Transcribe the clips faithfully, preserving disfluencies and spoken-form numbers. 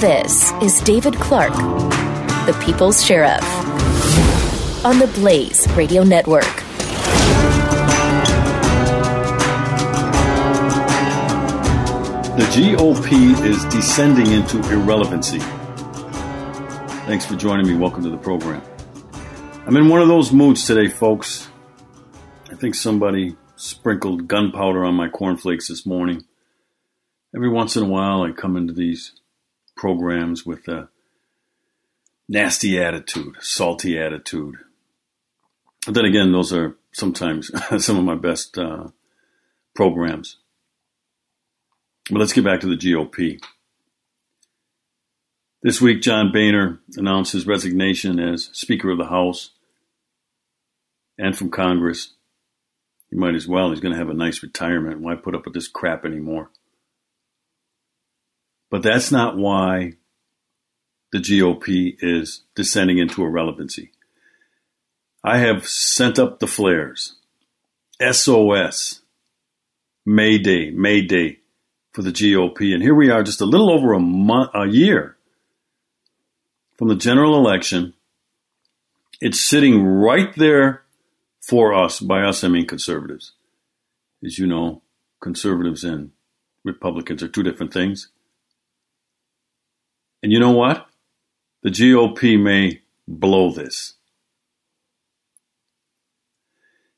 This is David Clark, the People's Sheriff, on the Blaze Radio Network. The G O P is descending into irrelevancy. Thanks for joining me. Welcome to the program. I'm in one of those moods today, folks. I think somebody sprinkled gunpowder on my cornflakes this morning. Every once in a while, I come into these programs with a nasty attitude, salty attitude. But then again, those are sometimes some of my best uh, programs. But let's get back to the G O P. This week, John Boehner announced his resignation as Speaker of the House and from Congress. He might as well. He's going to have a nice retirement. Why put up with this crap anymore? But that's not why the G O P is descending into irrelevancy. I have sent up the flares. S O S. Mayday, Mayday. For the G O P, and here we are just a little over a month, a year from the general election. It's sitting right there for us. By us, I mean conservatives. As you know, conservatives and Republicans are two different things. And you know what? The G O P may blow this.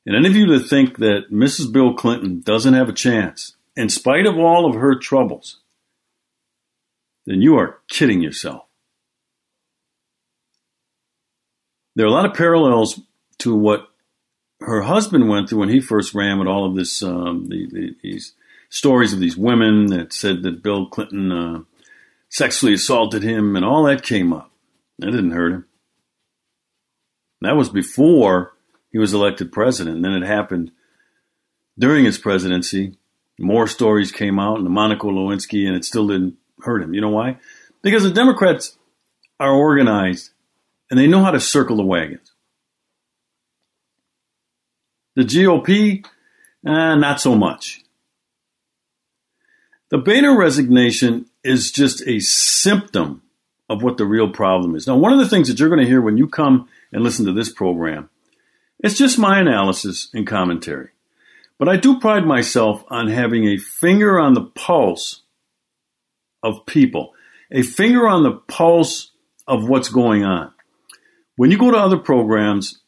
And any of you that think that Missus Bill Clinton doesn't have a chance, in spite of all of her troubles, then you are kidding yourself. There are a lot of parallels to what her husband went through when he first ran with all of this, um, the, the, these stories of these women that said that Bill Clinton uh, sexually assaulted him, and all that came up. That didn't hurt him. That was before he was elected president. And then it happened during his presidency. More stories came out, and the Monica Lewinsky, and it still didn't hurt him. You know why? Because the Democrats are organized, and they know how to circle the wagons. The G O P, eh, not so much. The Boehner resignation is just a symptom of what the real problem is. Now, one of the things that you're going to hear when you come and listen to this program, it's just my analysis and commentary. But I do pride myself on having a finger on the pulse of people, a finger on the pulse of what's going on. When you go to other programs,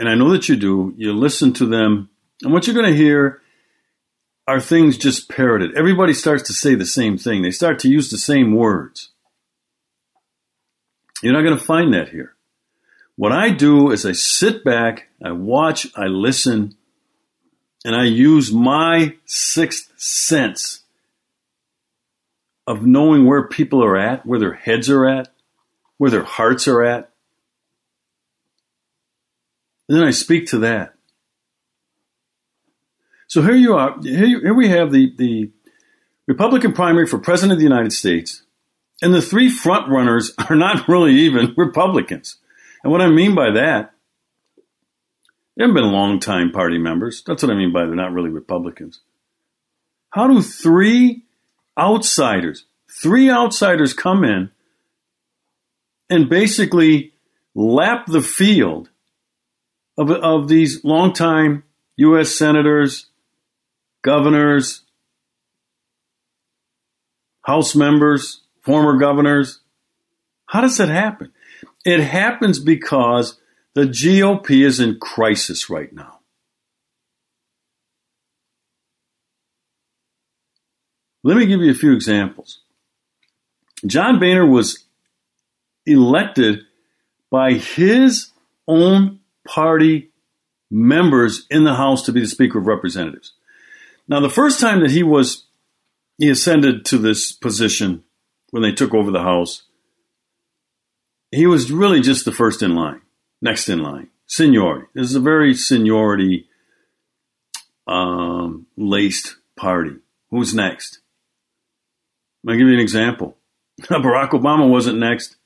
and I know that you do, you listen to them, and what you're going to hear are things just parroted. Everybody starts to say the same thing. They start to use the same words. You're not going to find that here. What I do is I sit back, I watch, I listen, and I use my sixth sense of knowing where people are at, where their heads are at, where their hearts are at. And then I speak to that. So here you are. Here, you, here we have the, the Republican primary for President of the United States. And the three front runners are not really even Republicans. And what I mean by that, they haven't been long-time party members. That's what I mean by they're not really Republicans. How do three outsiders, three outsiders come in and basically lap the field of, of these long-time U S senators, governors, House members, former governors? How does that happen? It happens because the G O P is in crisis right now. Let me give you a few examples. John Boehner was elected by his own party members in the House to be the Speaker of Representatives. Now, the first time that he was, he ascended to this position when they took over the House, he was really just the first in line. Next in line, seniority. This is a very seniority um, laced party. Who's next? I'll give you an example. Barack Obama wasn't next.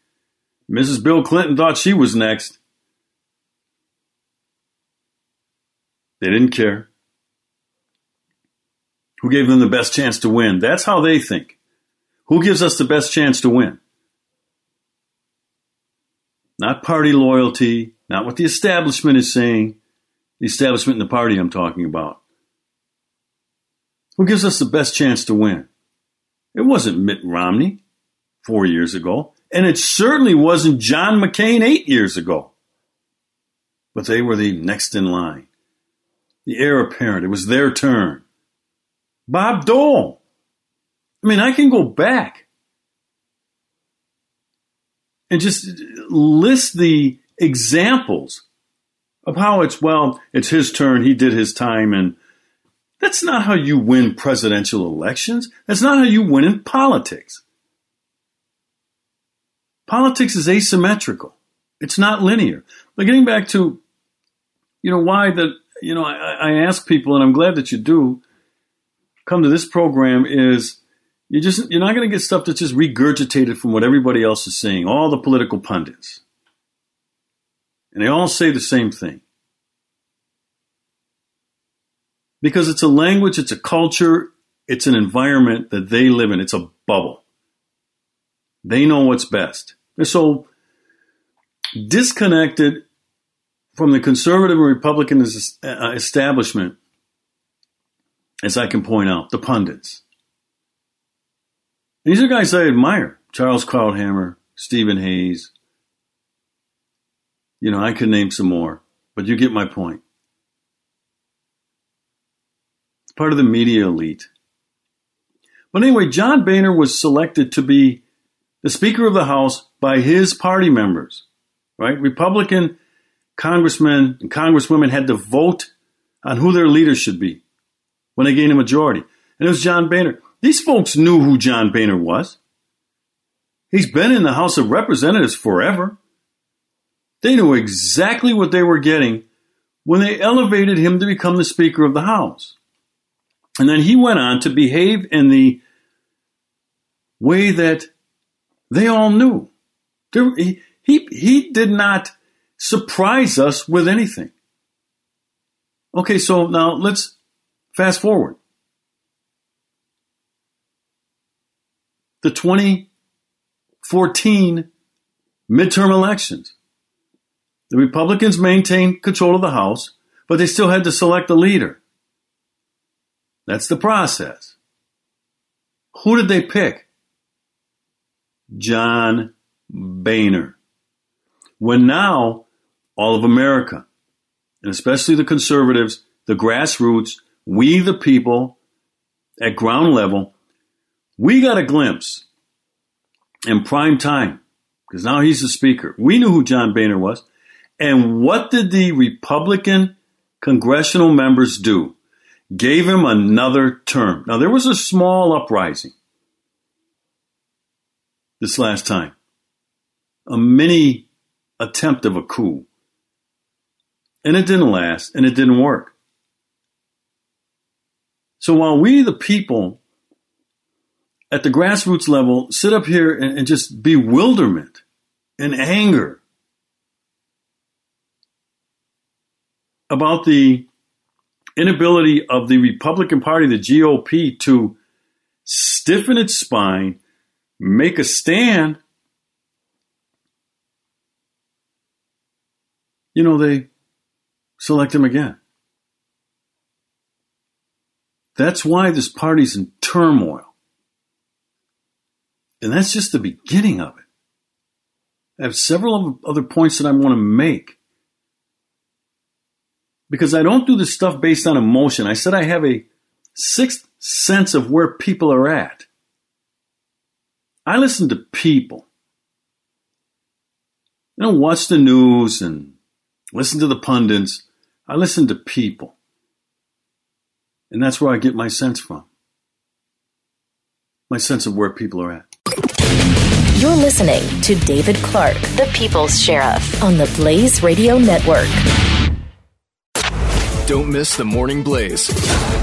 Missus Bill Clinton thought she was next. They didn't care. Who gave them the best chance to win? That's how they think. Who gives us the best chance to win? Not party loyalty, not what the establishment is saying. The establishment and the party I'm talking about. Who gives us the best chance to win? It wasn't Mitt Romney four years ago, and it certainly wasn't John McCain eight years ago. But they were the next in line. The heir apparent. It was their turn. Bob Dole. I mean, I can go back and just list the examples of how it's, well, it's his turn, he did his time, and that's not how you win presidential elections. That's not how you win in politics. Politics is asymmetrical. It's not linear. But getting back to, you know, why the, you know, I, I ask people, and I'm glad that you do, come to this program is you just you're not going to get stuff that's just regurgitated from what everybody else is saying. All the political pundits, and they all say the same thing because it's a language, it's a culture, it's an environment that they live in. It's a bubble. They know what's best. They're so disconnected from the conservative and Republican establishment. As I can point out, the pundits. These are guys I admire. Charles Krauthammer, Stephen Hayes. You know, I could name some more, but you get my point. It's part of the media elite. But anyway, John Boehner was selected to be the Speaker of the House by his party members, right? Republican congressmen and congresswomen had to vote on who their leader should be when they gained a majority. And it was John Boehner. These folks knew who John Boehner was. He's been in the House of Representatives forever. They knew exactly what they were getting when they elevated him to become the Speaker of the House. And then he went on to behave in the way that they all knew. He, he, he did not surprise us with anything. Okay, so now let's fast forward. The twenty fourteen midterm elections. The Republicans maintained control of the House, but they still had to select a leader. That's the process. Who did they pick? John Boehner. When now, all of America, and especially the conservatives, the grassroots, we, the people, at ground level, we got a glimpse in prime time, because now he's the speaker. We knew who John Boehner was. And what did the Republican congressional members do? Gave him another term. Now, there was a small uprising this last time, a mini attempt of a coup. And it didn't last, and it didn't work. So while we, the people, at the grassroots level, sit up here and, and just bewilderment and anger about the inability of the Republican Party, the G O P, to stiffen its spine, make a stand, you know, they select him again. That's why this party's in turmoil. And that's just the beginning of it. I have several other points that I want to make. Because I don't do this stuff based on emotion. I said I have a sixth sense of where people are at. I listen to people. I don't watch the news and listen to the pundits. I listen to people. And that's where I get my sense from. My sense of where people are at. You're listening to David Clark, The People's Sheriff, on the Blaze Radio Network. Don't miss the Morning Blaze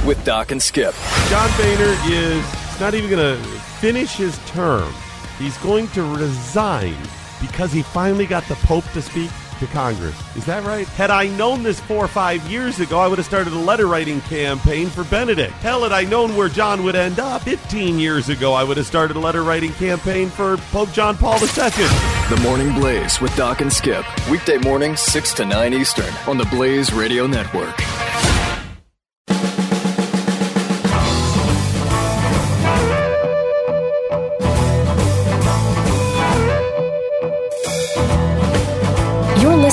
with Doc and Skip. John Boehner is not even going to finish his term. He's going to resign because he finally got the Pope to speak. to Congress. Is that right? Had I known this four or five years ago, I would have started a letter-writing campaign for Benedict. Hell, had I known where John would end up fifteen years ago, I would have started a letter-writing campaign for Pope John Paul the Second. The Morning Blaze with Doc and Skip. Weekday morning, six to nine Eastern on the Blaze Radio Network.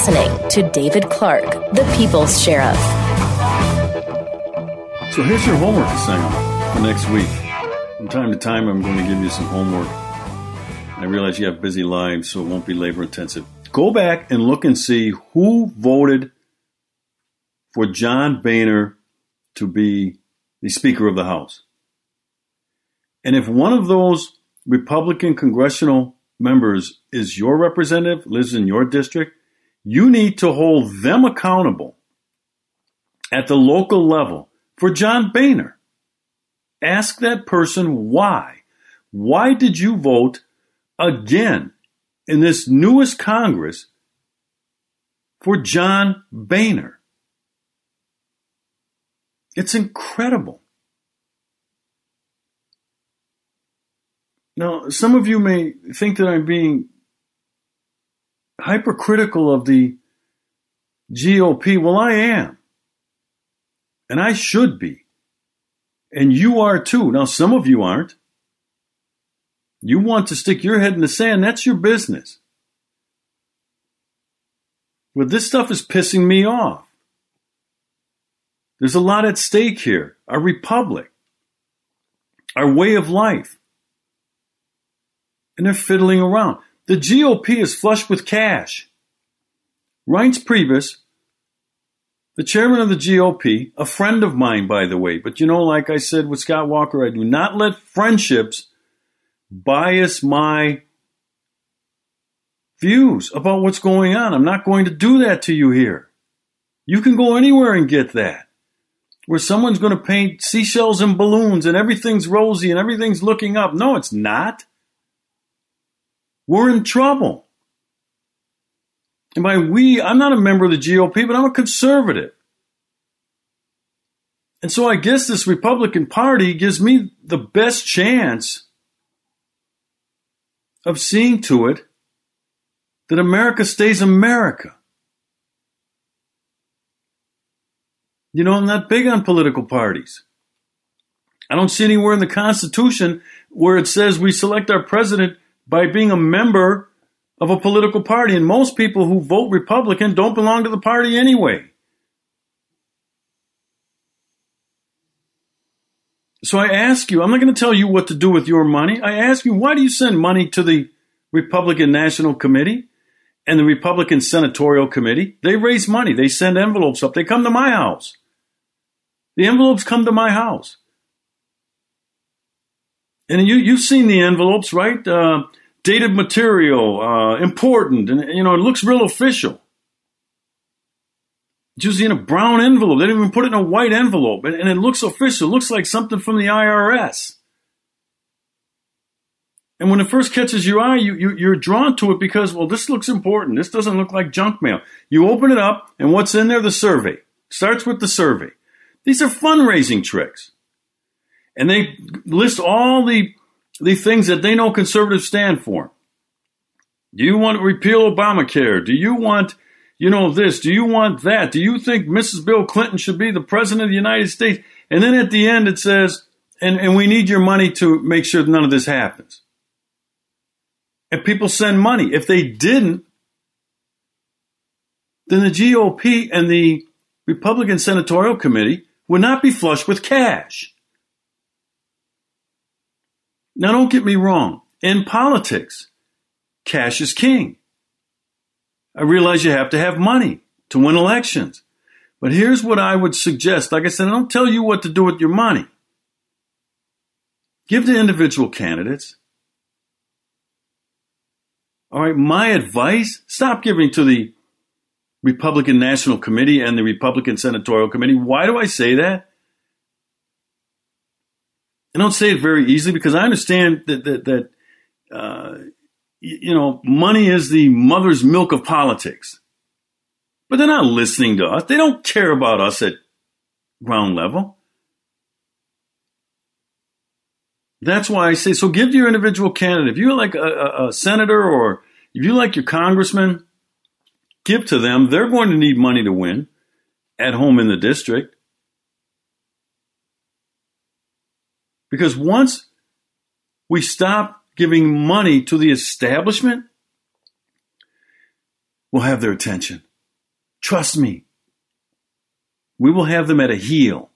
Listening to David Clark, the People's Sheriff. So here's your homework assignment for next week. From time to time, I'm going to give you some homework. I realize you have busy lives, so it won't be labor intensive. Go back and look and see who voted for John Boehner to be the Speaker of the House. And if one of those Republican congressional members is your representative, lives in your district, you need to hold them accountable at the local level for John Boehner. Ask that person why. Why did you vote again in this newest Congress for John Boehner? It's incredible. Now, some of you may think that I'm being hypercritical of the G O P. Well, I am. And I should be. And you are too. Now, some of you aren't. You want to stick your head in the sand. That's your business. But this stuff is pissing me off. There's a lot at stake here. Our republic. Our way of life. And they're fiddling around. The G O P is flush with cash. Reince Priebus, the chairman of the G O P, a friend of mine, by the way, but you know, like I said with Scott Walker, I do not let friendships bias my views about what's going on. I'm not going to do that to you here. You can go anywhere and get that, where someone's going to paint seashells and balloons and everything's rosy and everything's looking up. No, it's not. We're in trouble. And by we, I'm not a member of the G O P, but I'm a conservative. And so I guess this Republican Party gives me the best chance of seeing to it that America stays America. You know, I'm not big on political parties. I don't see anywhere in the Constitution where it says we select our president by being a member of a political party. And most people who vote Republican don't belong to the party anyway. So I ask you, I'm not going to tell you what to do with your money. I ask you, why do you send money to the Republican National Committee and the Republican Senatorial Committee? They raise money. They send envelopes up. They come to my house. The envelopes come to my house. And you, you've seen the envelopes, right? Uh, dated material, uh, important, and you know it looks real official. It's usually in a brown envelope. They didn't even put it in a white envelope, and, and it looks official. It looks like something from the I R S. And when it first catches your eye, you, you, you're drawn to it because, well, this looks important. This doesn't look like junk mail. You open it up, and what's in there? The survey. Starts with the survey. These are fundraising tricks. And they list all the, the things that they know conservatives stand for. Do you want to repeal Obamacare? Do you want, you know, this? Do you want that? Do you think Missus Bill Clinton should be the president of the United States? And then at the end it says, and, and we need your money to make sure none of this happens. And people send money. If they didn't, then the G O P and the Republican Senatorial Committee would not be flush with cash. Now, don't get me wrong. In politics, cash is king. I realize you have to have money to win elections. But here's what I would suggest. Like I said, I don't tell you what to do with your money. Give to individual candidates. All right, my advice, stop giving to the Republican National Committee and the Republican Senatorial Committee. Why do I say that? I don't say it very easily because I understand that, that, that uh, you know, money is the mother's milk of politics. But they're not listening to us. They don't care about us at ground level. That's why I say, so give your individual candidate. If you like a, a, a senator or if you like your congressman, give to them. They're going to need money to win at home in the district. Because once we stop giving money to the establishment, we'll have their attention. Trust me. We will have them at a heel.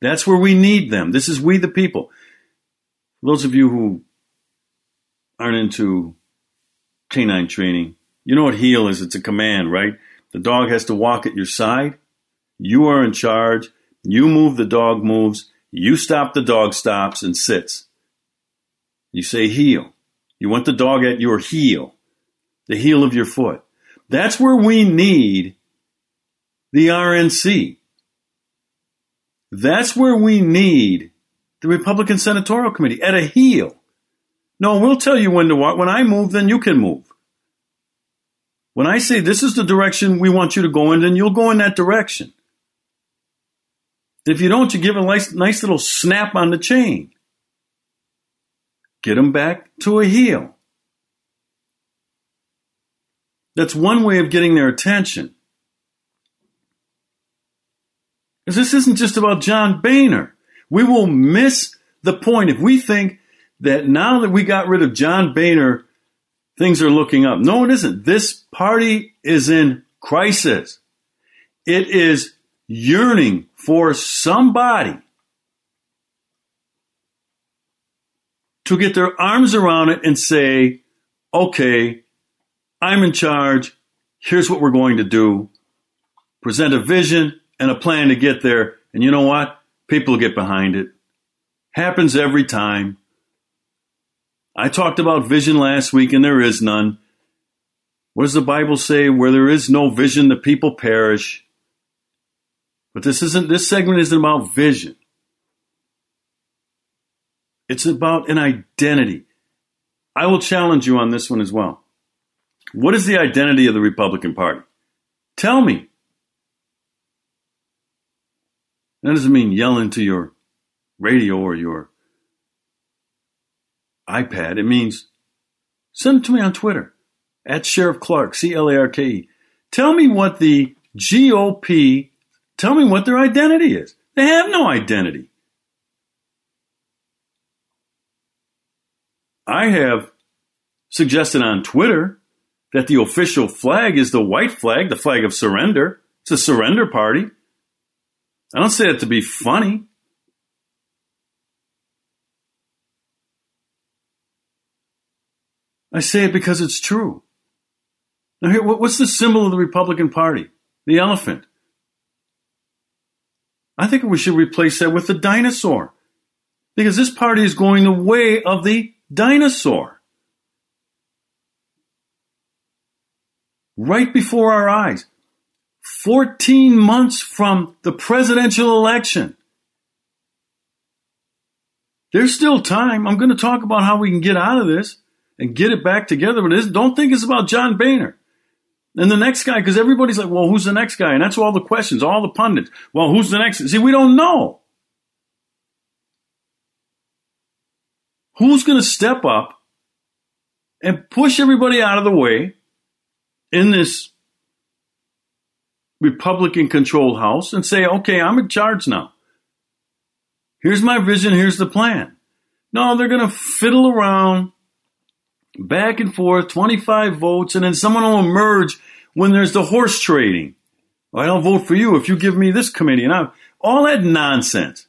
That's where we need them. This is we the people. Those of you who aren't into canine training, you know what heel is. It's a command, right? The dog has to walk at your side. You are in charge. You move, the dog moves. You stop, the dog stops and sits. You say heel. You want the dog at your heel, the heel of your foot. That's where we need the R N C. That's where we need the Republican Senatorial Committee, at a heel. No, we'll tell you when to walk. When I move, then you can move. When I say this is the direction we want you to go in, then you'll go in that direction. If you don't, you give a nice, nice little snap on the chain. Get them back to a heel. That's one way of getting their attention. Because this isn't just about John Boehner. We will miss the point if we think that now that we got rid of John Boehner, things are looking up. No, it isn't. This party is in crisis. It is yearning for somebody to get their arms around it and say, okay, I'm in charge. Here's what we're going to do. Present a vision and a plan to get there. And you know what? People get behind it. Happens every time. I talked about vision last week, and there is none. What does the Bible say? Where there is no vision, the people perish. But this isn't. This segment isn't about vision. It's about an identity. I will challenge you on this one as well. What is the identity of the Republican Party? Tell me. That doesn't mean yell into your radio or your iPad. It means send it to me on Twitter, at Sheriff Clark, C L A R K E. Tell me what the G O P, tell me what their identity is. They have no identity. I have suggested on Twitter that the official flag is the white flag, the flag of surrender. It's a surrender party. I don't say that to be funny. I say it because it's true. Now, here, what's the symbol of the Republican Party? The elephant. I think we should replace that with the dinosaur, because this party is going the way of the dinosaur. Right before our eyes. fourteen months from the presidential election. There's still time. I'm going to talk about how we can get out of this and get it back together. But don't think it's about John Boehner and the next guy, because everybody's like, well, who's the next guy? And that's all the questions, all the pundits. Well, who's the next? See, we don't know. Who's going to step up and push everybody out of the way in this Republican-controlled House and say, okay, I'm in charge now. Here's my vision. Here's the plan. No, they're going to fiddle around back and forth, twenty-five votes, and then someone will emerge when there's the horse trading. Oh, I don't vote for you if you give me this committee. And I, all that nonsense.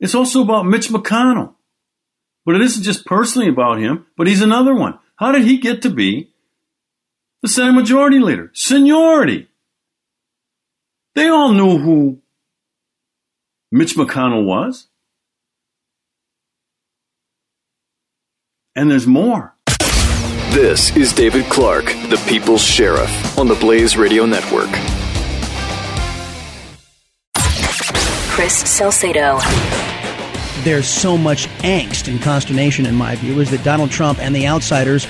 It's also about Mitch McConnell. But it isn't just personally about him, but he's another one. How did he get to be the Senate Majority Leader? Seniority. They all knew who Mitch McConnell was. And there's more. This is David Clark, the People's Sheriff, on the Blaze Radio Network. Chris Salcedo. There's so much angst and consternation, in my view, is that Donald Trump and the outsiders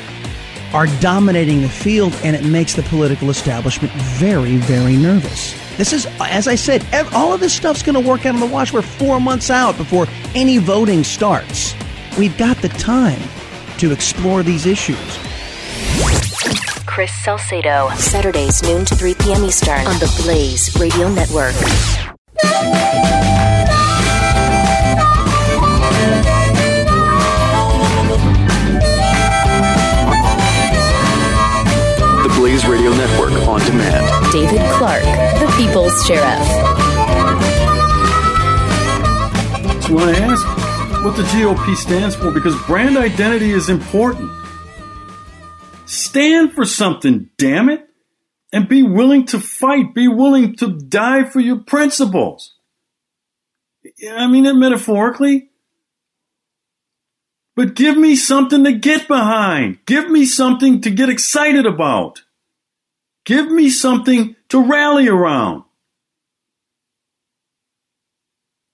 are dominating the field, and it makes the political establishment very, very nervous. This is, as I said, all of this stuff's going to work out on the wash. We're four months out before any voting starts. We've got the time to explore these issues. Chris Salcedo, Saturdays noon to three p.m. Eastern on the Blaze Radio Network. The Blaze Radio Network on demand. David Clark, the People's Sheriff. So when I ask what the G O P stands for, because brand identity is important. Stand for something, damn it, and be willing to fight, be willing to die for your principles. I mean it metaphorically, but give me something to get behind. Give me something to get excited about. Give me something to rally around.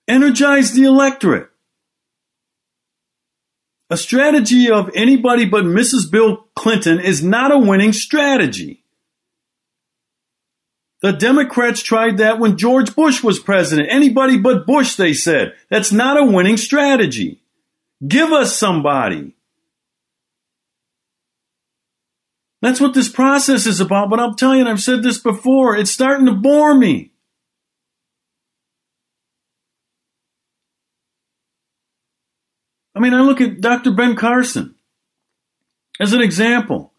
Energize the electorate. A strategy of anybody but Missus Bill Clinton is not a winning strategy. The Democrats tried that when George Bush was president. Anybody but Bush, they said. That's not a winning strategy. Give us somebody. That's what this process is about. But I'm telling you, and I've said this before, it's starting to bore me. I mean, I look at Doctor Ben Carson as an example,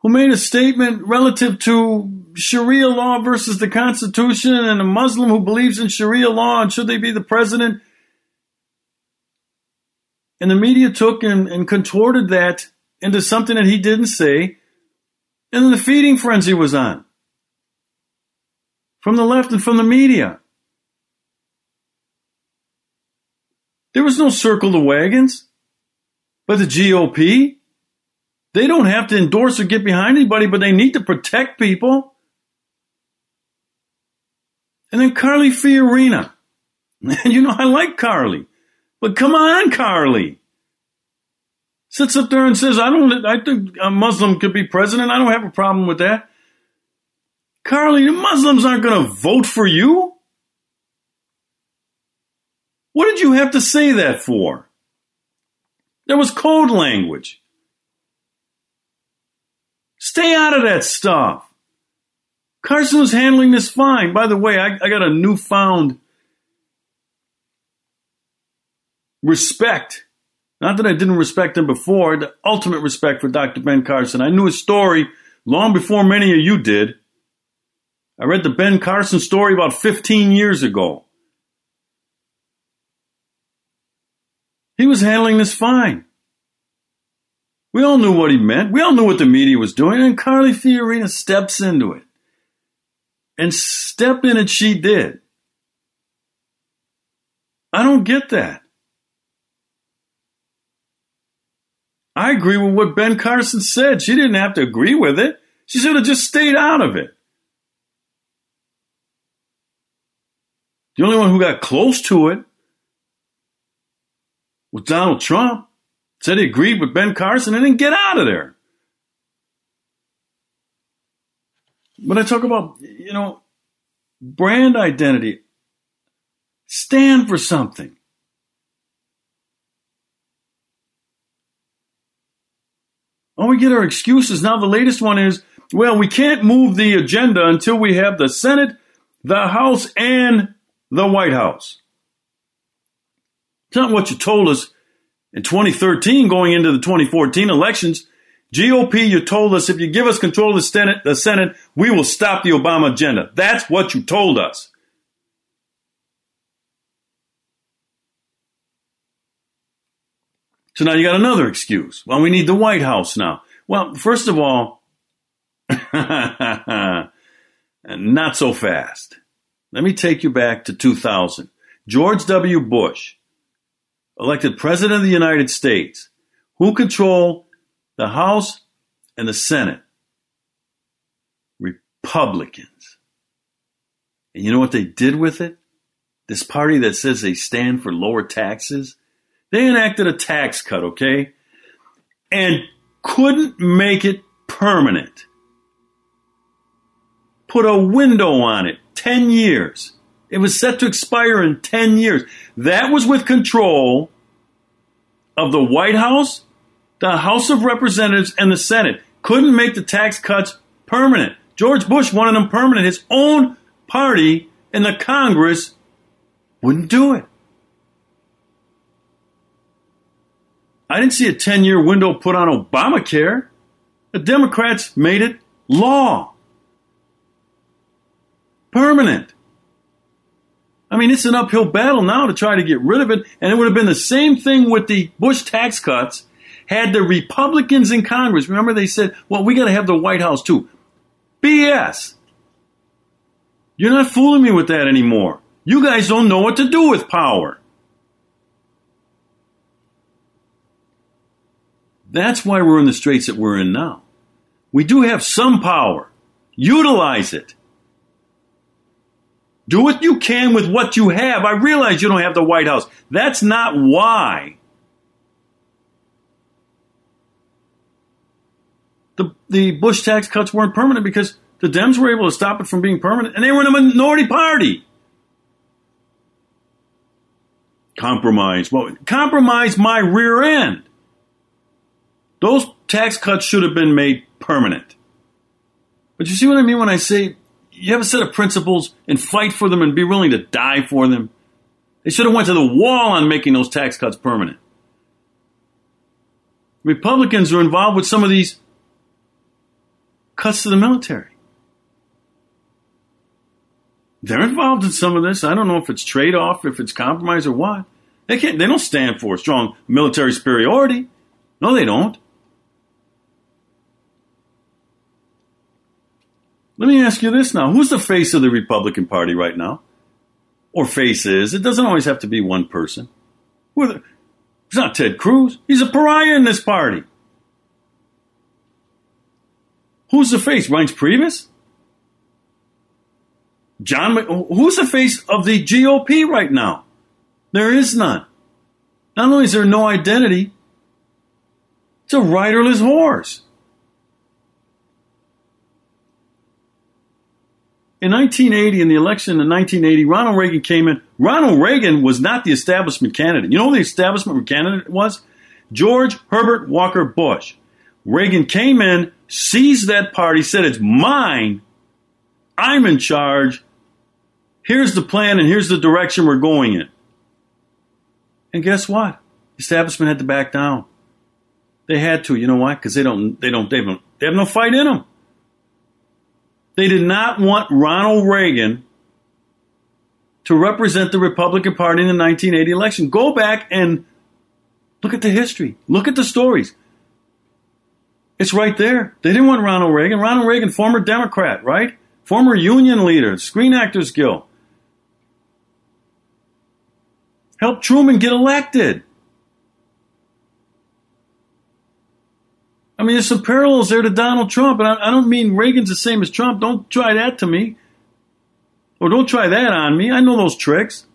who made a statement relative to Sharia law versus the Constitution and a Muslim who believes in Sharia law and should they be the president. And the media took and, and contorted that into something that he didn't say. And then the feeding frenzy was on from the left and from the media. There was no circle the wagons, but the G O P, they don't have to endorse or get behind anybody, but they need to protect people. And then Carly Fiorina. And you know, I like Carly, but come on, Carly. Sits up there and says, I don't, I think a Muslim could be president. I don't have a problem with that. Carly, the Muslims aren't going to vote for you. What did you have to say that for? There was code language. Stay out of that stuff. Carson was handling this fine. By the way, I, I got a newfound respect. Not that I didn't respect him before, the ultimate respect for Doctor Ben Carson. I knew his story long before many of you did. I read the Ben Carson story about fifteen years ago. He was handling this fine. We all knew what he meant. We all knew what the media was doing. And Carly Fiorina steps into it. And step in it she did. I don't get that. I agree with what Ben Carson said. She didn't have to agree with it. She should have just stayed out of it. The only one who got close to it was Donald Trump. Said he agreed with Ben Carson and then get out of there. When I talk about, you know, brand identity, stand for something. Oh, we get our excuses. Now the latest one is, well, we can't move the agenda until we have the Senate, the House, and the White House. It's not what you told us in twenty thirteen going into the twenty fourteen elections. G O P, you told us if you give us control of the Senate, the Senate, we will stop the Obama agenda. That's what you told us. So now you got another excuse. Well, we need the White House now. Well, first of all, not so fast. Let me take you back to two thousand. George W. Bush, elected President of the United States, who controlled the House and the Senate? Republicans. And you know what they did with it? This party that says they stand for lower taxes? They enacted a tax cut, okay? And couldn't make it permanent. Put a window on it, ten years. It was set to expire in ten years. That was with control of the White House, the House of Representatives, and the Senate. Couldn't make the tax cuts permanent. George Bush wanted them permanent. His own party and the Congress wouldn't do it. I didn't see a ten-year window put on Obamacare. The Democrats made it law. Permanent. I mean, it's an uphill battle now to try to get rid of it, and it would have been the same thing with the Bush tax cuts had the Republicans in Congress. Remember they said, well, we got to have the White House too. B S. You're not fooling me with that anymore. You guys don't know what to do with power. That's why we're in the straits that we're in now. We do have some power. Utilize it. Do what you can with what you have. I realize you don't have the White House. That's not why. The, the Bush tax cuts weren't permanent because the Dems were able to stop it from being permanent, and they were in a minority party. Compromise. Well, compromise my rear end. Those tax cuts should have been made permanent. But you see what I mean when I say you have a set of principles and fight for them and be willing to die for them. They should have went to the wall on making those tax cuts permanent. Republicans are involved with some of these cuts to the military. They're involved in some of this. I don't know if it's trade-off, if it's compromise or what. They can't. They don't stand for strong military superiority. No, they don't. Let me ask you this now. Who's the face of the Republican Party right now? Or faces? It doesn't always have to be one person. Who are the, it's not Ted Cruz. He's a pariah in this party. Who's the face? Reince Priebus? John Mc, who's the face of the G O P right now? There is none. Not only is there no identity, it's a riderless horse. In nineteen eighty, in the election in nineteen eighty, Ronald Reagan came in. Ronald Reagan was not the establishment candidate. You know who the establishment candidate was? George Herbert Walker Bush. Reagan came in, seized that party, said it's mine, I'm in charge, here's the plan and here's the direction we're going in. And guess what? The establishment had to back down. They had to. You know why? Because they don't, they don't, they don't, they have no fight in them. They did not want Ronald Reagan to represent the Republican Party in the nineteen eighty election. Go back and look at the history. Look at the stories. It's right there. They didn't want Ronald Reagan. Ronald Reagan, former Democrat, right? Former union leader, Screen Actors Guild. Helped Truman get elected. I mean, there's some parallels there to Donald Trump, and I, I don't mean Reagan's the same as Trump. Don't try that to me. Or don't try that on me. I know those tricks.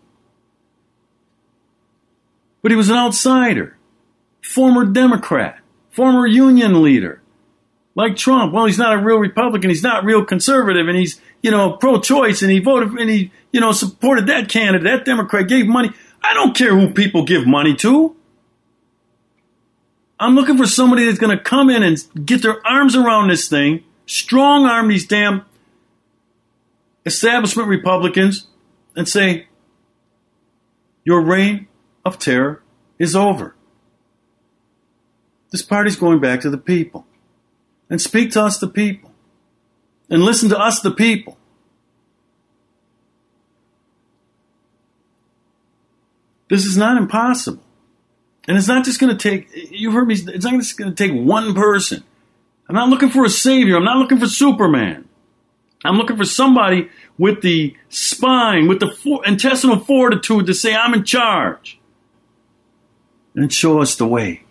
But he was an outsider, former Democrat, former union leader, like Trump. Well, he's not a real Republican. He's not real conservative, and he's, you know, pro-choice, and he voted, and he, you know, supported that candidate, that Democrat, gave money. I don't care who people give money to. I'm looking for somebody that's going to come in and get their arms around this thing, strong-arm these damn establishment Republicans, and say, your reign of terror is over. This party's going back to the people. And speak to us, the people. And listen to us, the people. This is not impossible. And it's not just going to take, you've heard me, it's not just going to take one person. I'm not looking for a savior. I'm not looking for Superman. I'm looking for somebody with the spine, with the intestinal fortitude to say, I'm in charge. And show us the way.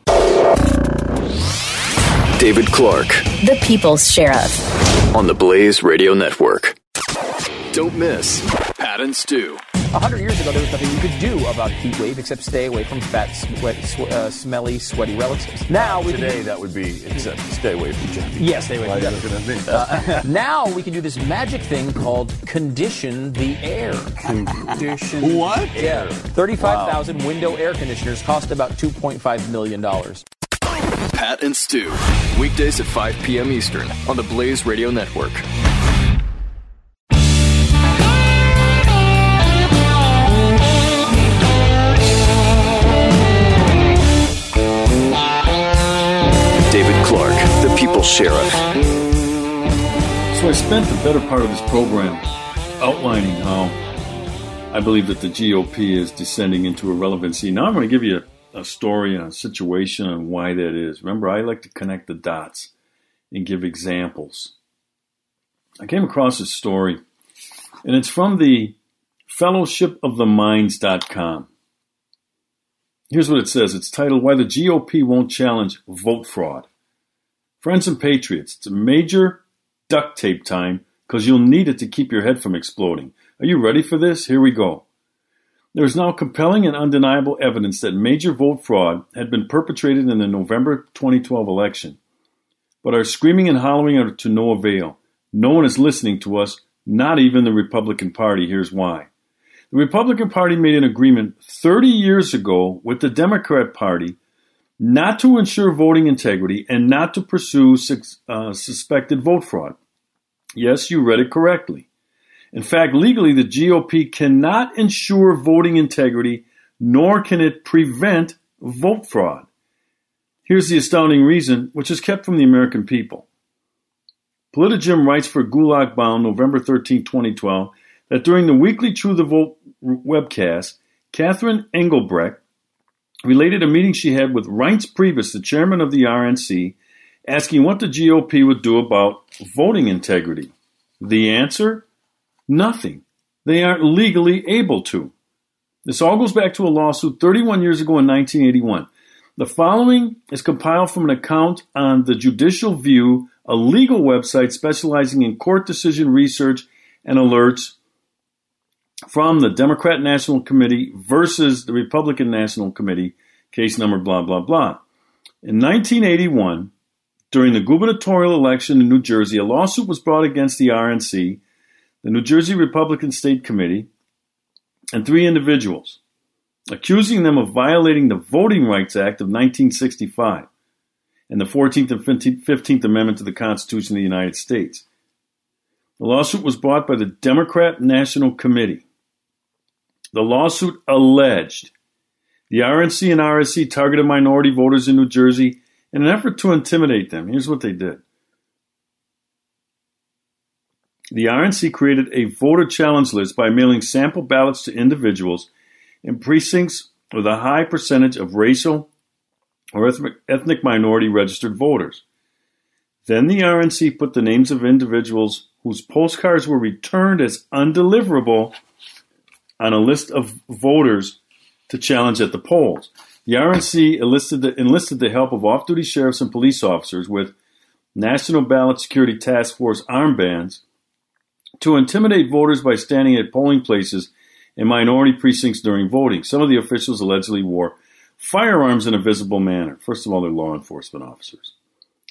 David Clark, The People's Sheriff, on the Blaze Radio Network. Don't miss Pat Pat and Stu. A hundred years ago, there was nothing you could do about a heat wave except stay away from fat, sweat, sw- uh, smelly, sweaty relatives. Now we Today, can... that would be except stay away from Jeffy. Yes, stay away from Jeffy. Uh, now we can do this magic thing called condition the air. Condition What? Air. thirty-five thousand wow. window air conditioners cost about two point five million dollars. Pat and Stu, weekdays at five p.m. Eastern on the Blaze Radio Network. David Clark, the People's Sheriff. So I spent the better part of this program outlining how I believe that the G O P is descending into irrelevancy. Now I'm going to give you a, a story and a situation on why that is. Remember, I like to connect the dots and give examples. I came across this story, and it's from the fellowship of the minds dot com. Here's what it says. It's titled, Why the G O P Won't Challenge Vote Fraud. Friends and patriots, it's a major duct tape time because you'll need it to keep your head from exploding. Are you ready for this? Here we go. There is now compelling and undeniable evidence that major vote fraud had been perpetrated in the November twenty twelve election. But our screaming and hollering are to no avail. No one is listening to us, not even the Republican Party. Here's why. The Republican Party made an agreement thirty years ago with the Democrat Party not to ensure voting integrity and not to pursue uh, suspected vote fraud. Yes, you read it correctly. In fact, legally, the G O P cannot ensure voting integrity, nor can it prevent vote fraud. Here's the astounding reason, which is kept from the American people. Politijim writes for Gulag Bound, November thirteenth, twenty twelve, that during the weekly True the Vote webcast, Catherine Engelbrecht related a meeting she had with Reince Priebus, the chairman of the R N C, asking what the G O P would do about voting integrity. The answer? Nothing. They aren't legally able to. This all goes back to a lawsuit thirty-one years ago in nineteen eighty-one. The following is compiled from an account on the Judicial View, a legal website specializing in court decision research and alerts, from the Democrat National Committee versus the Republican National Committee, case number blah, blah, blah. In nineteen eighty-one, during the gubernatorial election in New Jersey, a lawsuit was brought against the R N C, the New Jersey Republican State Committee, and three individuals, accusing them of violating the Voting Rights Act of nineteen sixty-five and the fourteenth and fifteenth Amendment to the Constitution of the United States. The lawsuit was brought by the Democrat National Committee. The lawsuit alleged the R N C and R S C targeted minority voters in New Jersey in an effort to intimidate them. Here's what they did. The R N C created a voter challenge list by mailing sample ballots to individuals in precincts with a high percentage of racial or ethnic minority registered voters. Then the R N C put the names of individuals whose postcards were returned as undeliverable on a list of voters to challenge at the polls. The R N C enlisted the, enlisted the help of off-duty sheriffs and police officers with National Ballot Security Task Force armbands to intimidate voters by standing at polling places in minority precincts during voting. Some of the officials allegedly wore firearms in a visible manner. First of all, they're law enforcement officers.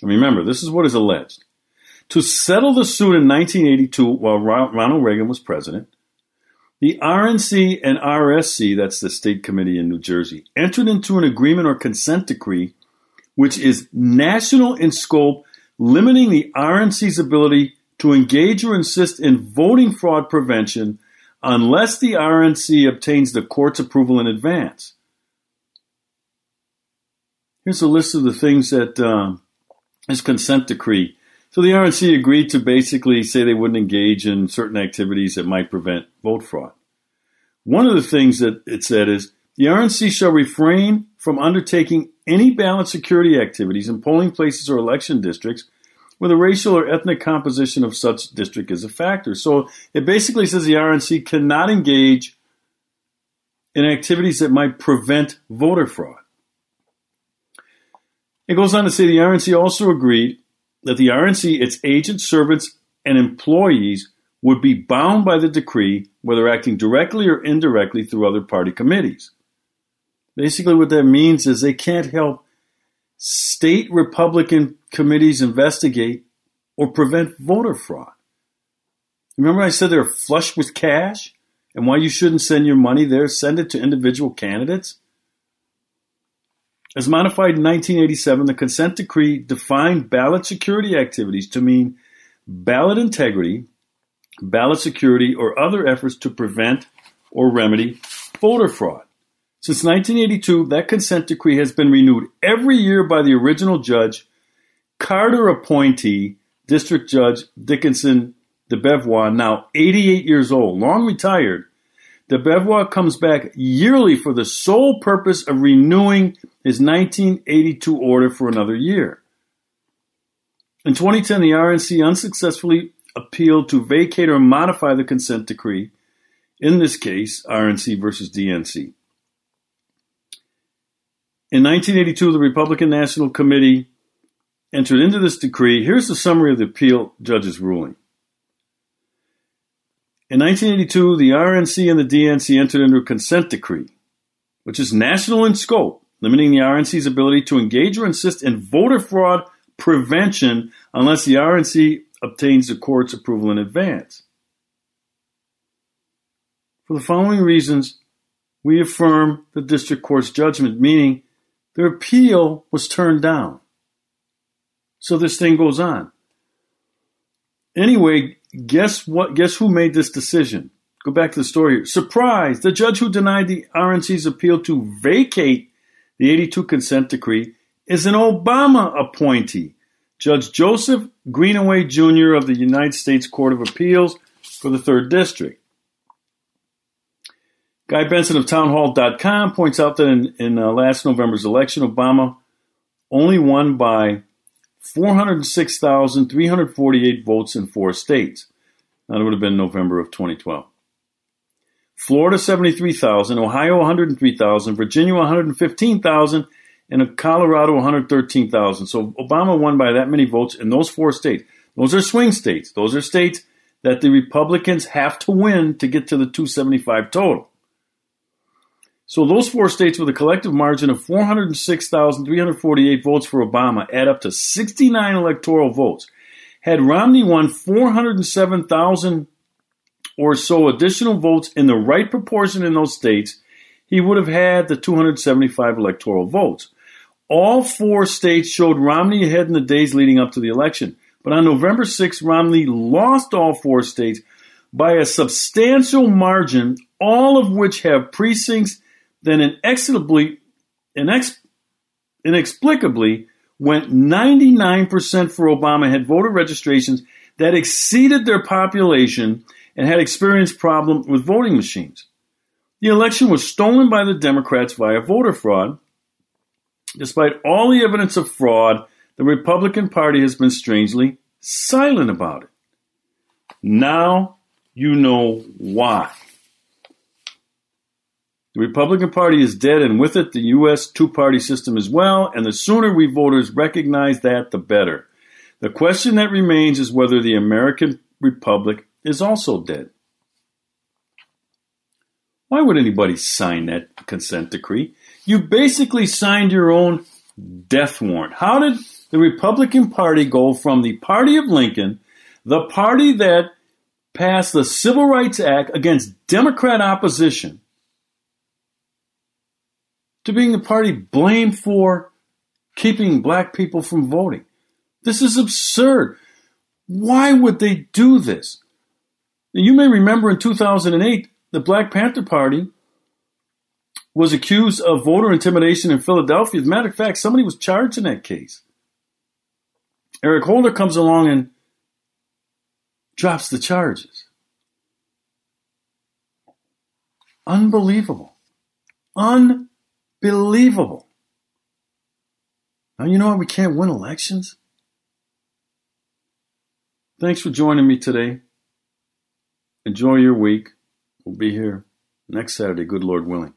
And remember, this is what is alleged. To settle the suit in nineteen eighty-two, while Ronald Reagan was president, the R N C and R S C, that's the state committee in New Jersey, entered into an agreement or consent decree, which is national in scope, limiting the R N C's ability to engage or insist in voting fraud prevention unless the R N C obtains the court's approval in advance. Here's a list of the things that um, this consent decree. So the R N C agreed to basically say they wouldn't engage in certain activities that might prevent vote fraud. One of the things that it said is, the R N C shall refrain from undertaking any ballot security activities in polling places or election districts where the racial or ethnic composition of such district is a factor. So it basically says the R N C cannot engage in activities that might prevent voter fraud. It goes on to say the R N C also agreed that the R N C, its agents, servants, and employees would be bound by the decree, whether acting directly or indirectly through other party committees. Basically what that means is they can't help state Republican committees investigate or prevent voter fraud. Remember I said they're flush with cash? And why you shouldn't send your money there, send it to individual candidates? As modified in nineteen eighty-seven, the consent decree defined ballot security activities to mean ballot integrity, ballot security, or other efforts to prevent or remedy voter fraud. Since nineteen eighty-two, that consent decree has been renewed every year by the original judge, Carter appointee, District Judge Dickinson Debevoise, now eighty-eight years old, long retired. Debevoise comes back yearly for the sole purpose of renewing his nineteen eighty-two order for another year. In twenty ten, the R N C unsuccessfully appealed to vacate or modify the consent decree, in this case, R N C versus D N C. In nineteen eighty-two, the Republican National Committee entered into this decree. Here's the summary of the appeal judge's ruling. In nineteen eighty-two, the R N C and the D N C entered into a consent decree, which is national in scope, limiting the R N C's ability to engage or insist in voter fraud prevention unless the R N C obtains the court's approval in advance. For the following reasons, we affirm the district court's judgment, meaning their appeal was turned down. So this thing goes on. Anyway, Guess what? Guess who made this decision? Go back to the story here. Surprise! The judge who denied the R N C's appeal to vacate the eighty-two consent decree is an Obama appointee, Judge Joseph Greenaway Junior of the United States Court of Appeals for the Third District. Guy Benson of townhall dot com points out that in, in uh, last November's election, Obama only won by four hundred six thousand three hundred forty-eight votes in four states. That would have been November of twenty twelve. Florida, seventy-three thousand. Ohio, one hundred three thousand. Virginia, one hundred fifteen thousand. And Colorado, one hundred thirteen thousand. So Obama won by that many votes in those four states. Those are swing states. Those are states that the Republicans have to win to get to the two seventy-five total. So those four states with a collective margin of four hundred six thousand three hundred forty-eight votes for Obama add up to sixty-nine electoral votes. Had Romney won four hundred seven thousand or so additional votes in the right proportion in those states, he would have had the two hundred seventy-five electoral votes. All four states showed Romney ahead in the days leading up to the election. But on November sixth, Romney lost all four states by a substantial margin, all of which have precincts then inexplicably, inex, inexplicably went ninety-nine percent for Obama, had voter registrations that exceeded their population and had experienced problems with voting machines. The election was stolen by the Democrats via voter fraud. Despite all the evidence of fraud, the Republican Party has been strangely silent about it. Now you know why. The Republican Party is dead, and with it, the U S two-party system as well, and the sooner we voters recognize that, the better. The question that remains is whether the American Republic is also dead. Why would anybody sign that consent decree? You basically signed your own death warrant. How did the Republican Party go from the party of Lincoln, the party that passed the Civil Rights Act against Democrat opposition, to being the party blamed for keeping black people from voting? This is absurd. Why would they do this? Now, you may remember in two thousand eight, the Black Panther Party was accused of voter intimidation in Philadelphia. As a matter of fact, somebody was charged in that case. Eric Holder comes along and drops the charges. Unbelievable. Unbelievable. Believable. Now, you know why we can't win elections? Thanks for joining me today. Enjoy your week. We'll be here next Saturday, good Lord willing.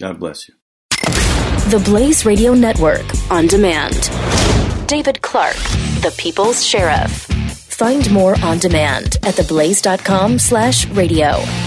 God bless you. The Blaze Radio Network on demand. David Clark, The People's Sheriff. Find more on demand at theblaze.com slash radio.